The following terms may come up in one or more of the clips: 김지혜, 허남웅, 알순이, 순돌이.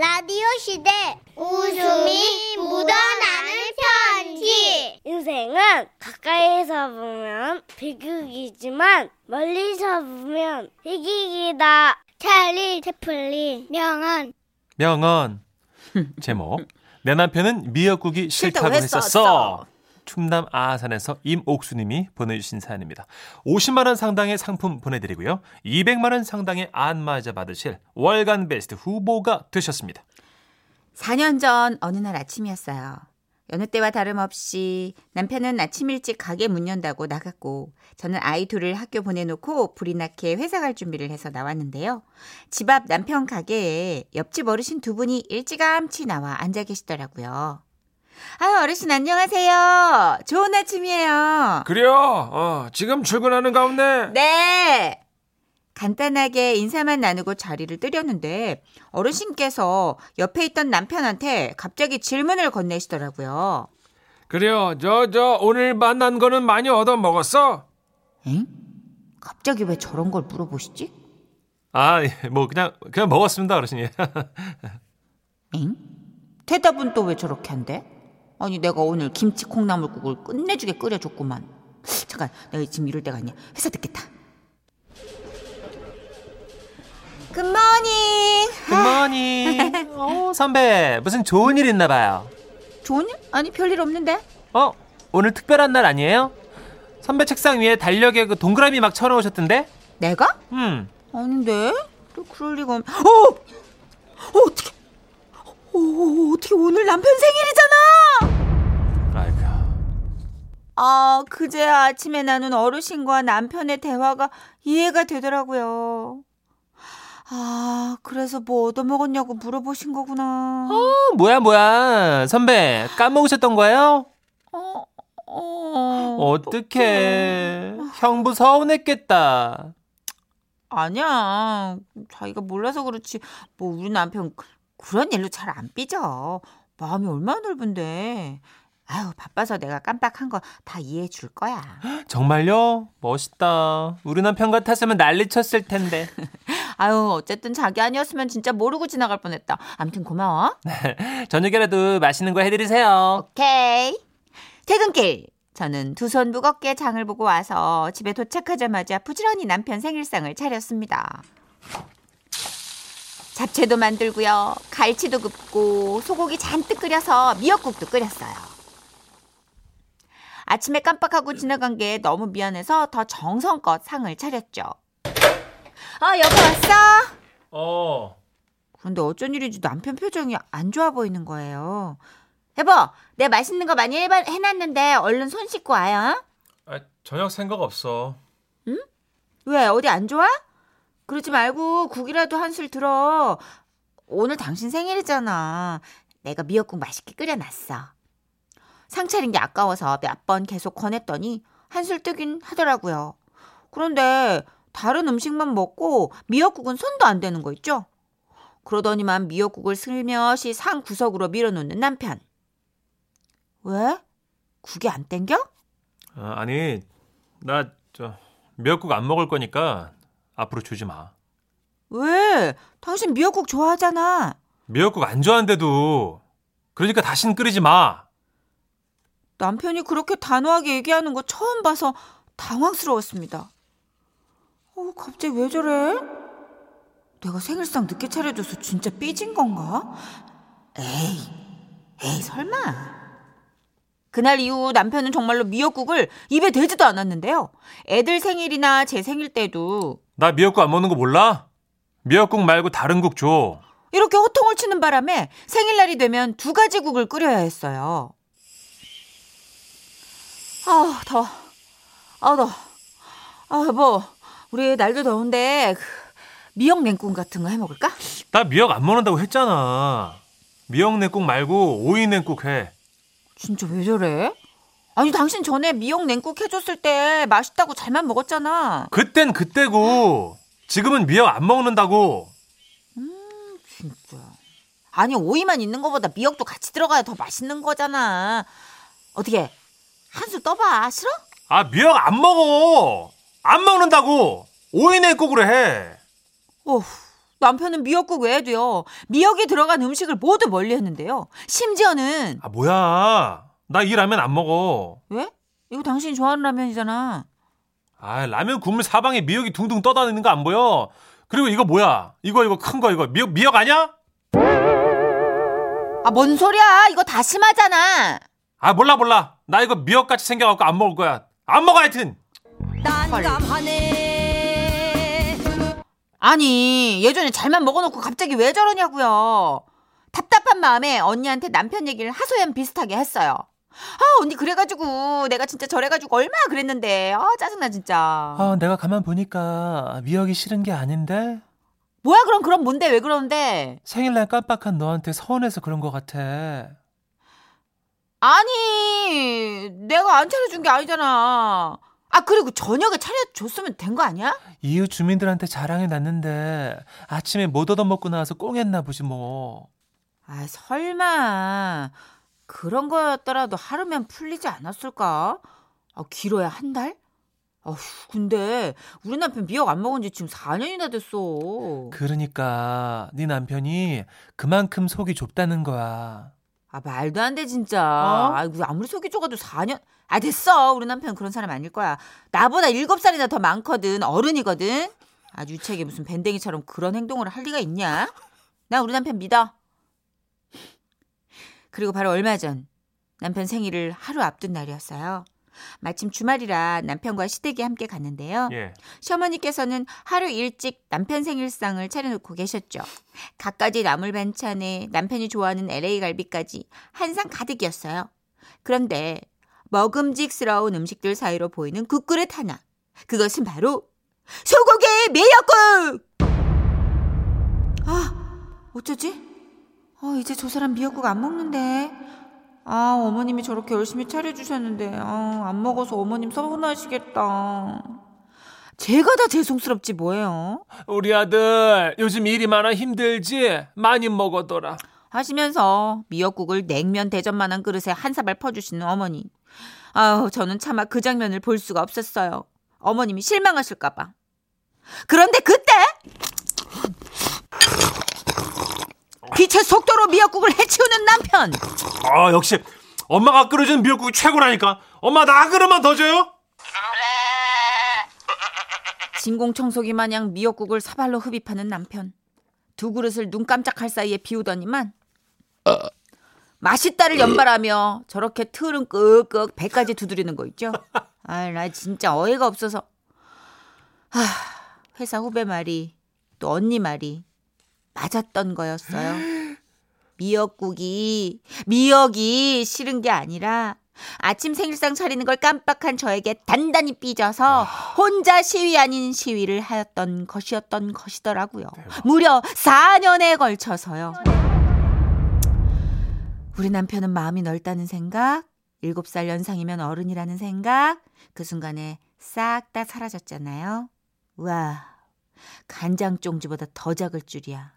라디오 시대 웃음이 묻어나는 편지. 인생은 가까이서 보면 비극이지만 멀리서 보면 희극이다. 찰리 채플린 명언. 제목 내 남편은 미역국이 싫다고 했었어. 충남 아산에서 임옥수님이 보내주신 사연입니다. 50만 원 상당의 상품 보내드리고요. 200만 원 상당의 안마의자 받으실 월간 베스트 후보가 되셨습니다. 4년 전 어느 날 아침이었어요. 여느 때와 다름없이 남편은 아침 일찍 가게 문 연다고 나갔고 저는 아이 둘을 학교 보내놓고 불이 나게 회사 갈 준비를 해서 나왔는데요. 집 앞 남편 가게에 옆집 어르신 두 분이 일찌감치 나와 앉아 계시더라고요. 아유, 어르신 안녕하세요. 좋은 아침이에요. 그래요. 지금 출근하는 가운데. 네. 간단하게 인사만 나누고 자리를 뜨려는데 어르신께서 옆에 있던 남편한테 갑자기 질문을 건네시더라고요. 그래요. 저 오늘 만난 거는 많이 얻어먹었어? 엥? 갑자기 왜 저런 걸 물어보시지? 아, 뭐 그냥 먹었습니다, 어르신이. 엥? 대답은 또 왜 저렇게 한대? 아니, 내가 오늘 김치 콩나물국을 끝내주게 끓여줬구만. 잠깐, 내가 지금 이럴 때가 아니야. 회사 듣겠다. 굿모닝. 선배, 무슨 좋은 일 있나 봐요. 좋은 일? 아니, 별일 없는데. 오늘 특별한 날 아니에요? 선배 책상 위에 달력에 그 동그라미 막 쳐놓으셨던데? 내가? 아닌데? 또 그럴 리가 없... 어떻게 오늘 남편 생일이잖아. 아이고, 그제야 아침에 나눈 어르신과 남편의 대화가 이해가 되더라고요. 아, 그래서 뭐 얻어먹었냐고 물어보신 거구나. 뭐야 선배 까먹으셨던 거예요? 어떡해. 형부 서운했겠다. 아니야, 자기가 몰라서 그렇지 뭐 우리 남편 그런 일로 잘 안 삐져. 마음이 얼마나 넓은데. 아유, 바빠서 내가 깜빡한 거 다 이해해 줄 거야. 정말요? 멋있다. 우리 남편 같았으면 난리 쳤을 텐데. 아유, 어쨌든 자기 아니었으면 진짜 모르고 지나갈 뻔했다. 아무튼 고마워. 저녁이라도 맛있는 거 해드리세요. 오케이. 퇴근길. 저는 두 손 무겁게 장을 보고 와서 집에 도착하자마자 부지런히 남편 생일상을 차렸습니다. 잡채도 만들고요. 갈치도 굽고 소고기 잔뜩 끓여서 미역국도 끓였어요. 아침에 깜빡하고 지나간 게 너무 미안해서 더 정성껏 상을 차렸죠. 여보 왔어? 그런데 어쩐 일인지 남편 표정이 안 좋아 보이는 거예요. 여보, 내 맛있는 거 많이 해놨는데 얼른 손 씻고 와요. 아, 저녁 생각 없어. 응? 왜? 어디 안 좋아? 그러지 말고 국이라도 한술 들어. 오늘 당신 생일이잖아. 내가 미역국 맛있게 끓여놨어. 상 차린 게 아까워서 몇 번 계속 권했더니 한술 뜨긴 하더라고요. 그런데 다른 음식만 먹고 미역국은 손도 안 대는 거 있죠? 그러더니만 미역국을 슬며시 상 구석으로 밀어놓는 남편. 왜? 국이 안 땡겨? 아니, 나 미역국 안 먹을 거니까 앞으로 주지 마. 왜? 당신 미역국 좋아하잖아. 미역국 안 좋아한데도. 그러니까 다신 끓이지 마. 남편이 그렇게 단호하게 얘기하는 거 처음 봐서 당황스러웠습니다. 갑자기 왜 저래? 내가 생일상 늦게 차려줘서 진짜 삐진 건가? 에이, 설마. 그날 이후 남편은 정말로 미역국을 입에 대지도 않았는데요. 애들 생일이나 제 생일 때도 나 미역국 안 먹는 거 몰라? 미역국 말고 다른 국 줘. 이렇게 호통을 치는 바람에 생일날이 되면 두 가지 국을 끓여야 했어요. 더워. 여보, 우리 날도 더운데 미역 냉국 같은 거 해먹을까? 나 미역 안 먹는다고 했잖아. 미역 냉국 말고 오이 냉국 해. 진짜 왜 저래? 아니, 당신 전에 미역 냉국 해줬을 때 맛있다고 잘만 먹었잖아. 그땐 그때고 지금은 미역 안 먹는다고. 진짜. 아니, 오이만 있는 것보다 미역도 같이 들어가야 더 맛있는 거잖아. 어떻게 한술 떠봐. 싫어? 아, 미역 안 먹어. 안 먹는다고. 오이 냉국으로 해. 남편은 미역국 외에도요, 미역이 들어간 음식을 모두 멀리했는데요. 심지어는 아 뭐야, 나 이 라면 안 먹어. 왜? 이거 당신이 좋아하는 라면이잖아. 아 라면 국물 사방에 미역이 둥둥 떠다니는 거 안 보여? 그리고 이거 뭐야? 이거 큰 거 이거 미역 아니야? 아 뭔 소리야? 이거 다시마잖아. 아 몰라. 나 이거 미역같이 생겨갖고 안 먹을 거야. 안 먹어 하여튼. 난감하네. 아니 예전에 잘만 먹어놓고 갑자기 왜 저러냐고요. 답답한 마음에 언니한테 남편 얘기를 하소연 비슷하게 했어요. 아 언니 그래가지고 내가 진짜 저래가지고 얼마나 그랬는데 아 짜증나 진짜. 아 내가 가만 보니까 미역이 싫은 게 아닌데. 뭐야 그럼 뭔데 왜 그러는데. 생일날 깜빡한 너한테 서운해서 그런 것 같아. 아니 내가 안 차려준 게 아니잖아. 아 그리고 저녁에 차려줬으면 된 거 아니야? 이웃 주민들한테 자랑해놨는데 아침에 못 얻어먹고 나와서 꽁했나 보지 뭐. 아 설마 그런 거였더라도 하루면 풀리지 않았을까? 아, 길어야 한 달? 어휴 근데 우리 남편 미역 안 먹은 지 지금 4년이나 됐어. 그러니까 네 남편이 그만큼 속이 좁다는 거야. 아 말도 안 돼 진짜. 어? 아무리 속이 좁아도 4년. 아 됐어. 우리 남편 그런 사람 아닐 거야. 나보다 7살이나 더 많거든. 어른이거든. 아 유치하게 무슨 밴댕이처럼 그런 행동을 할 리가 있냐. 난 우리 남편 믿어. 그리고 바로 얼마 전 남편 생일을 하루 앞둔 날이었어요. 마침 주말이라 남편과 시댁에 함께 갔는데요. 예. 시어머니께서는 하루 일찍 남편 생일상을 차려놓고 계셨죠. 갖가지 나물 반찬에 남편이 좋아하는 LA 갈비까지 한 상 가득이었어요. 그런데 먹음직스러운 음식들 사이로 보이는 국그릇 하나. 그것은 바로 소고기 미역국! 아, 어쩌지? 이제 저 사람 미역국 안 먹는데. 아, 어머님이 저렇게 열심히 차려주셨는데 안 먹어서 어머님 서운하시겠다. 제가 다 죄송스럽지 뭐예요. 우리 아들 요즘 일이 많아 힘들지? 많이 먹어둬라. 하시면서 미역국을 냉면 대접만한 그릇에 한 사발 퍼주시는 어머니. 아우 저는 차마 그 장면을 볼 수가 없었어요. 어머님이 실망하실까 봐. 그런데 그때 빛의 속도로 미역국을 해치우는 남편. 아 역시 엄마가 끓여준 미역국이 최고라니까. 엄마 나 한 그릇만 더 줘요. 진공청소기 마냥 미역국을 사발로 흡입하는 남편. 두 그릇을 눈 깜짝할 사이에 비우더니만 맛있다를 연발하며 저렇게 틀은 끄끄 배까지 두드리는 거 있죠. 아, 나 진짜 어이가 없어서. 하, 회사 후배 말이 또 언니 말이 맞았던 거였어요. 미역이 싫은 게 아니라 아침 생일상 차리는 걸 깜빡한 저에게 단단히 삐져서 혼자 시위 아닌 시위를 하였던 것이었던 것이더라고요. 무려 4년에 걸쳐서요. 우리 남편은 마음이 넓다는 생각, 7살 연상이면 어른이라는 생각, 그 순간에 싹 다 사라졌잖아요. 와, 간장종지보다 더 작을 줄이야.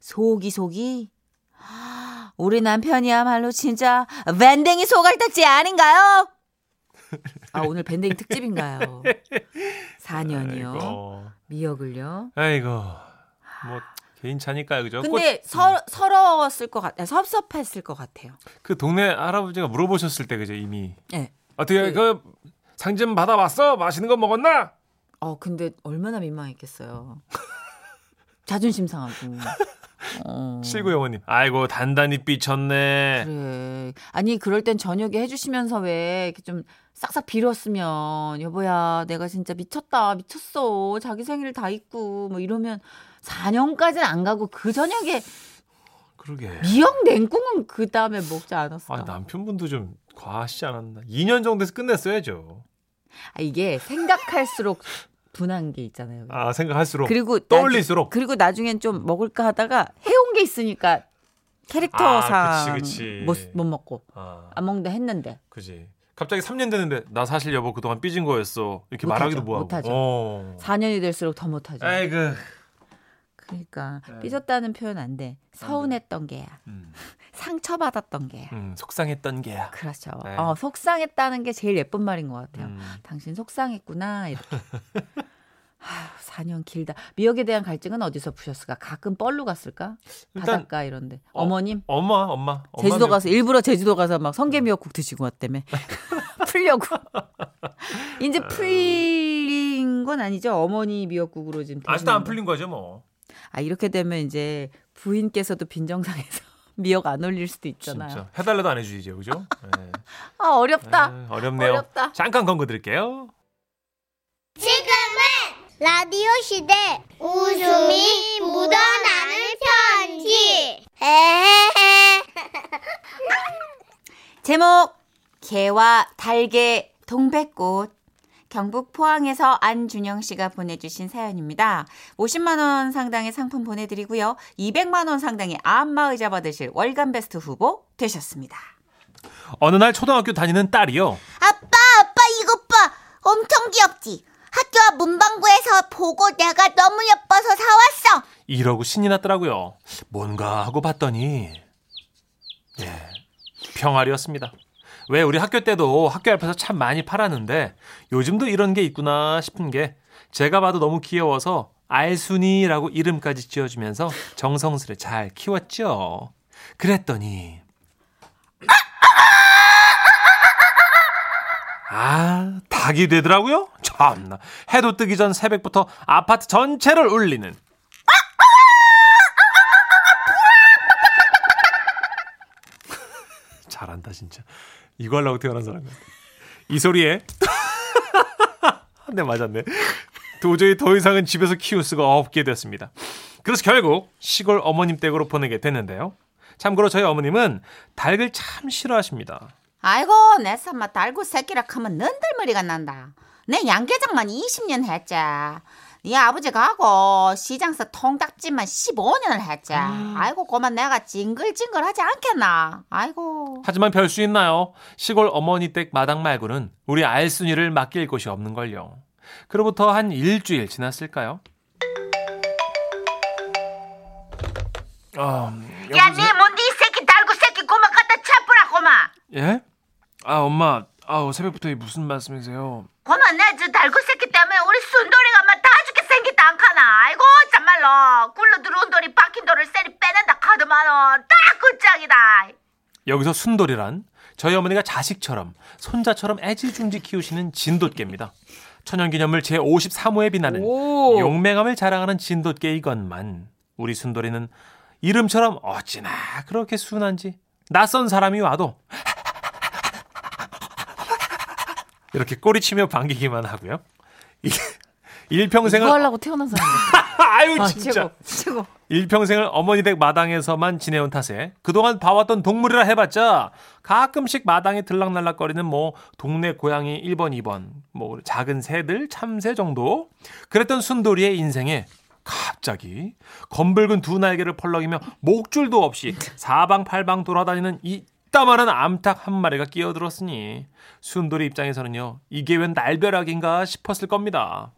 속이 우리 남편이야말로 진짜 밴댕이 소갈딱지 아닌가요? 아 오늘 밴댕이 특집인가요? 4년이요. 아이고. 미역을요? 아이고 뭐 개인 차니까요, 그죠? 근데 서러웠을 것 같아요. 섭섭했을 것 같아요. 그 동네 할아버지가 물어보셨을 때 그죠 이미. 네. 어떻게 그 상 좀 받아봤어? 맛있는 거 먹었나? 근데 얼마나 민망했겠어요. 자존심 상하고. 79영원님 아이고 단단히 삐쳤네. 그래. 아니 그럴 땐 저녁에 해주시면서 왜 이렇게 좀 싹싹 빌었으면 여보야 내가 진짜 미쳤어 자기 생일 다 잊고 뭐 이러면 4년까지는 안 가고 그 저녁에 그러게 미역 냉국은 그 다음에 먹지 않았을까. 아니, 남편분도 좀 과하시지 않았나. 2년 정도에서 끝냈어야죠. 아, 이게 생각할수록 분한 게 있잖아요. 아 생각할수록 그리고 떠올릴수록 그리고 나중엔 좀 먹을까 하다가 해온 게 있으니까 캐릭터상 못 먹고 안 먹는다 했는데. 그치. 갑자기 3년 됐는데 나 사실 여보 그동안 삐진 거였어. 이렇게 말하기도 뭐하고. 못하죠. 4년이 될수록 더 못하죠. 아이고. 그러니까 삐졌다는 표현 안 돼. 서운했던 게야. 상처받았던 게야. 속상했던 게야. 그렇죠. 네. 속상했다는 게 제일 예쁜 말인 것 같아요. 당신 속상했구나 이렇게. 4년 길다. 미역에 대한 갈증은 어디서 푸셨을까? 가끔 뻘로 갔을까? 바닷가 이런데. 어머님? 엄마. 제주도 가서 일부러 제주도 가서 막 성게미역국 드시고 왔다며. 풀려고. 이제 풀린 건 아니죠? 어머니 미역국으로 지금. 아직도 안 풀린 거죠 뭐. 아 이렇게 되면 이제 부인께서도 빈정상에서 미역 안 올릴 수도 있잖아요. 진짜. 해달라도 안 해주시죠, 그죠? 네. 아 어렵다. 네, 어렵네요. 어렵다. 잠깐 광고 드릴게요. 지금은 라디오 시대 웃음이 묻어나는 편지. 제목 개와 달개 동백꽃. 경북 포항에서 안준영 씨가 보내주신 사연입니다. 50만 원 상당의 상품 보내드리고요. 200만 원 상당의 안마의자 받으실 월간 베스트 후보 되셨습니다. 어느 날 초등학교 다니는 딸이요. 아빠 이거 봐. 엄청 귀엽지? 학교 앞 문방구에서 보고 내가 너무 예뻐서 사왔어. 이러고 신이 났더라고요. 뭔가 하고 봤더니 예, 병아리였습니다. 왜 우리 학교 때도 학교 앞에서 참 많이 팔았는데 요즘도 이런 게 있구나 싶은 게 제가 봐도 너무 귀여워서 알순이라고 이름까지 지어주면서 정성스레 잘 키웠죠. 그랬더니 아 닭이 되더라고요. 참나 해도 뜨기 전 새벽부터 아파트 전체를 울리는 잘한다 진짜. 이거 하려고 태어난 사람 같아. 이 소리에 한 대 맞았네. 도저히 더 이상은 집에서 키울 수가 없게 됐습니다. 그래서 결국 시골 어머님 댁으로 보내게 됐는데요. 참고로 저희 어머님은 닭을 참 싫어하십니다. 아이고 내 삼마 달구 새끼라 하면 는들머리가 난다. 내 양계장만 20년 했지. 네 아버지가 하고 시장서 통닭집만 15년을 했지. 아이고 그만 내가 징글징글하지 않겠나. 아이고. 하지만 별 수 있나요? 시골 어머니 댁 마당 말고는 우리 알순이를 맡길 곳이 없는걸요. 그로부터 한 일주일 지났을까요? 야 네 뭔데 이 새끼 달고 새끼 고마 갖다 차뿌라 고마. 예? 아 엄마 아우 새벽부터 무슨 말씀이세요? 고마 내 저 달고 새끼 때문에 우리 순돌이가 막 다 죽게 생겼다 안 카나. 아이고 참말로 굴러 들어온 돌이 박힌 돌을 쎄리 빼낸다 카드만은 딱 그 짝이다. 여기서 순돌이란 저희 어머니가 자식처럼 손자처럼 애지중지 키우시는 진돗개입니다. 천연기념물 제53호에 빛나는 용맹함을 자랑하는 진돗개이건만 우리 순돌이는 이름처럼 어찌나 그렇게 순한지 낯선 사람이 와도 이렇게 꼬리치며 반기기만 하고요. 일평생을 하려고 태어난 사람. 아유 진짜. 최고. 일평생을 어머니 댁 마당에서만 지내온 탓에 그동안 봐왔던 동물이라 해봤자 가끔씩 마당에 들락날락거리는 뭐 동네 고양이 1번, 2번, 뭐 작은 새들, 참새 정도. 그랬던 순돌이의 인생에 갑자기 검붉은 두 날개를 펄럭이며 목줄도 없이 사방팔방 돌아다니는 이 따만한 암탉 한 마리가 끼어들었으니 순돌이 입장에서는요 이게 웬 날벼락인가 싶었을 겁니다.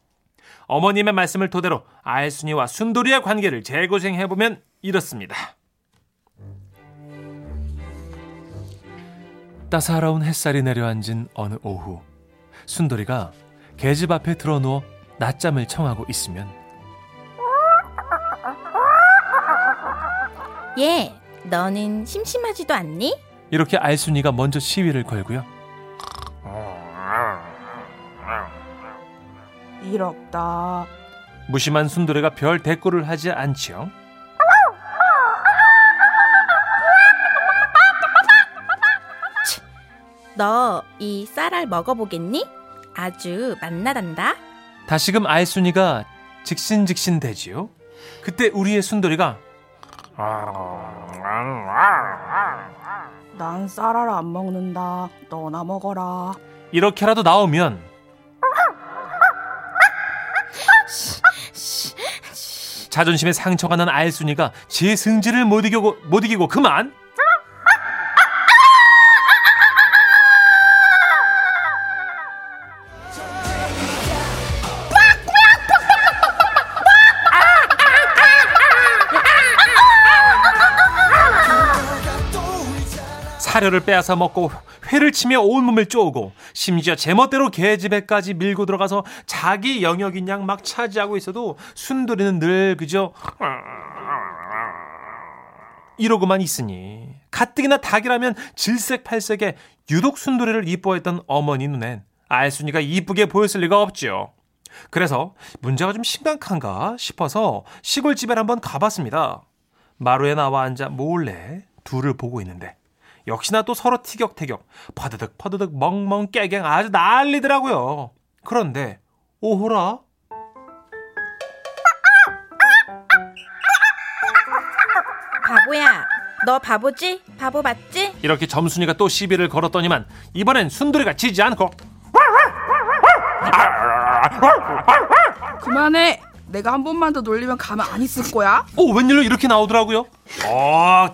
어머님의 말씀을 토대로 알순이와 순돌이의 관계를 재고생해보면 이렇습니다. 따사로운 햇살이 내려앉은 어느 오후 순돌이가 계집 앞에 들어누워 낮잠을 청하고 있으면 얘 너는 심심하지도 않니? 이렇게 알순이가 먼저 시비를 걸고요. 일 없다. 무심한 순돌이가 별 대꾸를 하지 않지요. 너 이 쌀알 먹어보겠니? 아주 맛나단다. 다시금 알순이가 직신직신 되지요. 그때 우리의 순돌이가 난 쌀알 안 먹는다. 너나 먹어라. 이렇게라도 나오면 자존심에 상처가 난 알순이가 제 승질을 못 이기고 그만 사료를 빼앗아 먹고 회를 치며 온몸을 쪼고 심지어 제멋대로 개집에까지 밀고 들어가서 자기 영역인 양 막 차지하고 있어도 순돌이는 늘 그저 이러고만 있으니 가뜩이나 닭이라면 질색팔색에 유독 순돌이를 이뻐했던 어머니 눈엔 알순이가 이쁘게 보였을 리가 없죠. 그래서 문제가 좀 심각한가 싶어서 시골집에 한번 가봤습니다. 마루에 나와 앉아 몰래 둘을 보고 있는데 역시나 또 서로 티격태격 파드득 멍멍 깨갱 아주 난리더라고요. 그런데 오호라 바보야, 너 바보지? 바보 맞지? 이렇게 점순이가 또 시비를 걸었더니만 이번엔 순돌이가 지지 않고 그만해. 내가 한 번만 더 놀리면 가만 안 있을 거야. 오, 웬일로 이렇게 나오더라고요.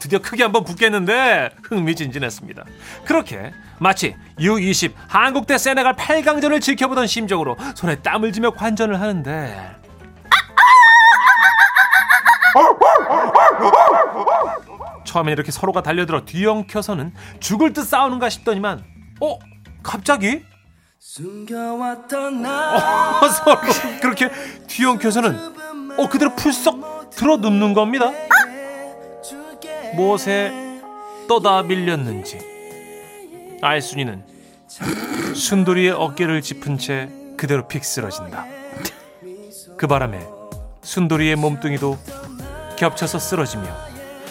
드디어 크게 한번 붙겠는데 흥미진진했습니다. 그렇게 마치 U20 한국대 세네갈 8강전을 지켜보던 심정으로 손에 땀을 쥐며 관전을 하는데 처음엔 이렇게 서로가 달려들어 뒤엉켜서는 죽을 듯 싸우는가 싶더니만 갑자기 숨겨왔던 나 서로 그렇게 뒤엉켜서는 그대로 풀썩 들어눕는 겁니다. 무엇에 떠다 밀렸는지 알순이는 순돌이의 어깨를 짚은 채 그대로 픽 쓰러진다. 그 바람에 순돌이의 몸뚱이도 겹쳐서 쓰러지며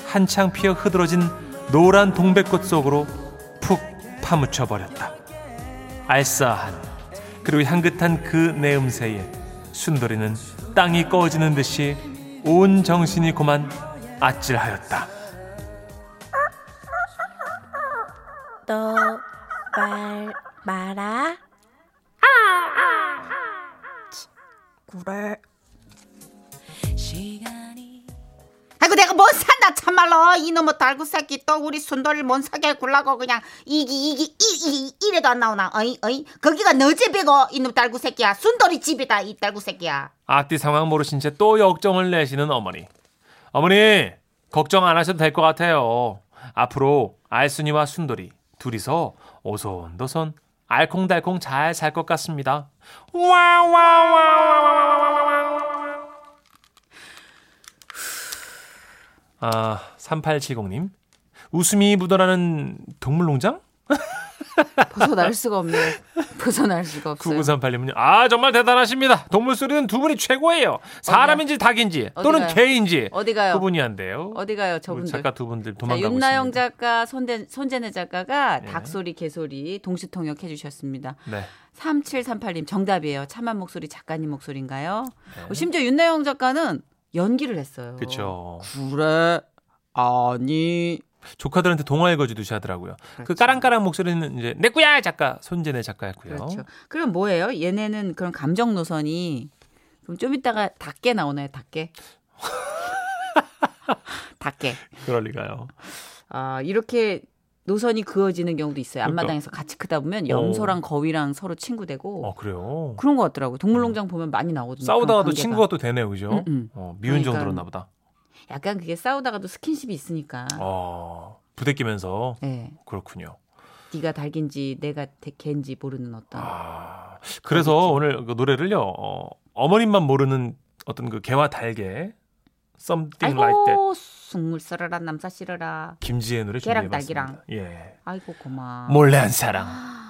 한창 피어 흐드러진 노란 동백꽃 속으로 푹 파묻혀버렸다. 알싸한 그리고 향긋한 그 내음새에 순돌이는 땅이 꺼지는 듯이 온 정신이 고만 아찔하였다. 너 말아? 그래. 아이고 내가 못 산다 참말로. 이놈의 달구새끼 또 우리 순돌이를 못 사게 굴라고 그냥 이래도 안 나오나. 어이 거기가 너 집이고 이놈 달구새끼야 순돌이 집이다 이 달구새끼야. 앞뒤 상황 모르신 채 또 역정을 내시는 어머니 걱정 안 하셔도 될 것 같아요. 앞으로 알순이와 순돌이 둘이서 오손도손 알콩달콩 잘 살 것 같습니다. 아, 3870님 웃음이 묻어나는 동물농장? 벗어날 수가 없네. 벗어날 수가 없어요. 9938님은요 정말 대단하십니다. 동물 소리는 두 분이 최고예요. 사람인지 닭인지 또는 개인지 구분이 안 돼요. 어디 가요 저분들. 작가 두 분들 도망가고 있습니다. 윤나영 작가, 손재네 작가가 닭소리, 개소리 동시통역 해주셨습니다. 네. 3738님 정답이에요. 참한 목소리 작가님 목소리인가요? 네. 심지어 윤나영 작가는 연기를 했어요. 그렇죠. 그래 아니 조카들한테 동화 읽어주듯이 하더라고요. 그렇죠. 그 까랑까랑 목소리는 이제 내 꾸야 작가 손재네 작가였고요. 그렇죠. 그럼 뭐예요? 얘네는 그런 감정 노선이 그럼 좀 이따가 닭게 나오나요? 닭게? 닭게. 그럴 리가요. 이렇게 노선이 그어지는 경우도 있어요. 그러니까. 앞마당에서 같이 크다 보면 염소랑 거위랑 서로 친구되고. 그래요? 그런 것 같더라고요. 동물농장 보면 많이 나오거든요. 싸우다가도 친구가 또 되네요. 그죠? 미운 그러니까, 정도였나 보다. 약간 그게 싸우다가도 스킨십이 있으니까. 부대끼면서. 네. 그렇군요. 네가 닭인지 내가 개인지 모르는 어떤. 그래서 오늘 그 노래를요. 어머님만 모르는 어떤 그 개와 달개. Something 아이고, like that. 숭물 썰어라 남사 실어라. 김지혜 노래 준비해봤습니다. 개랑 닭이랑. 예. 아이고 고마워. 몰래 한 사랑.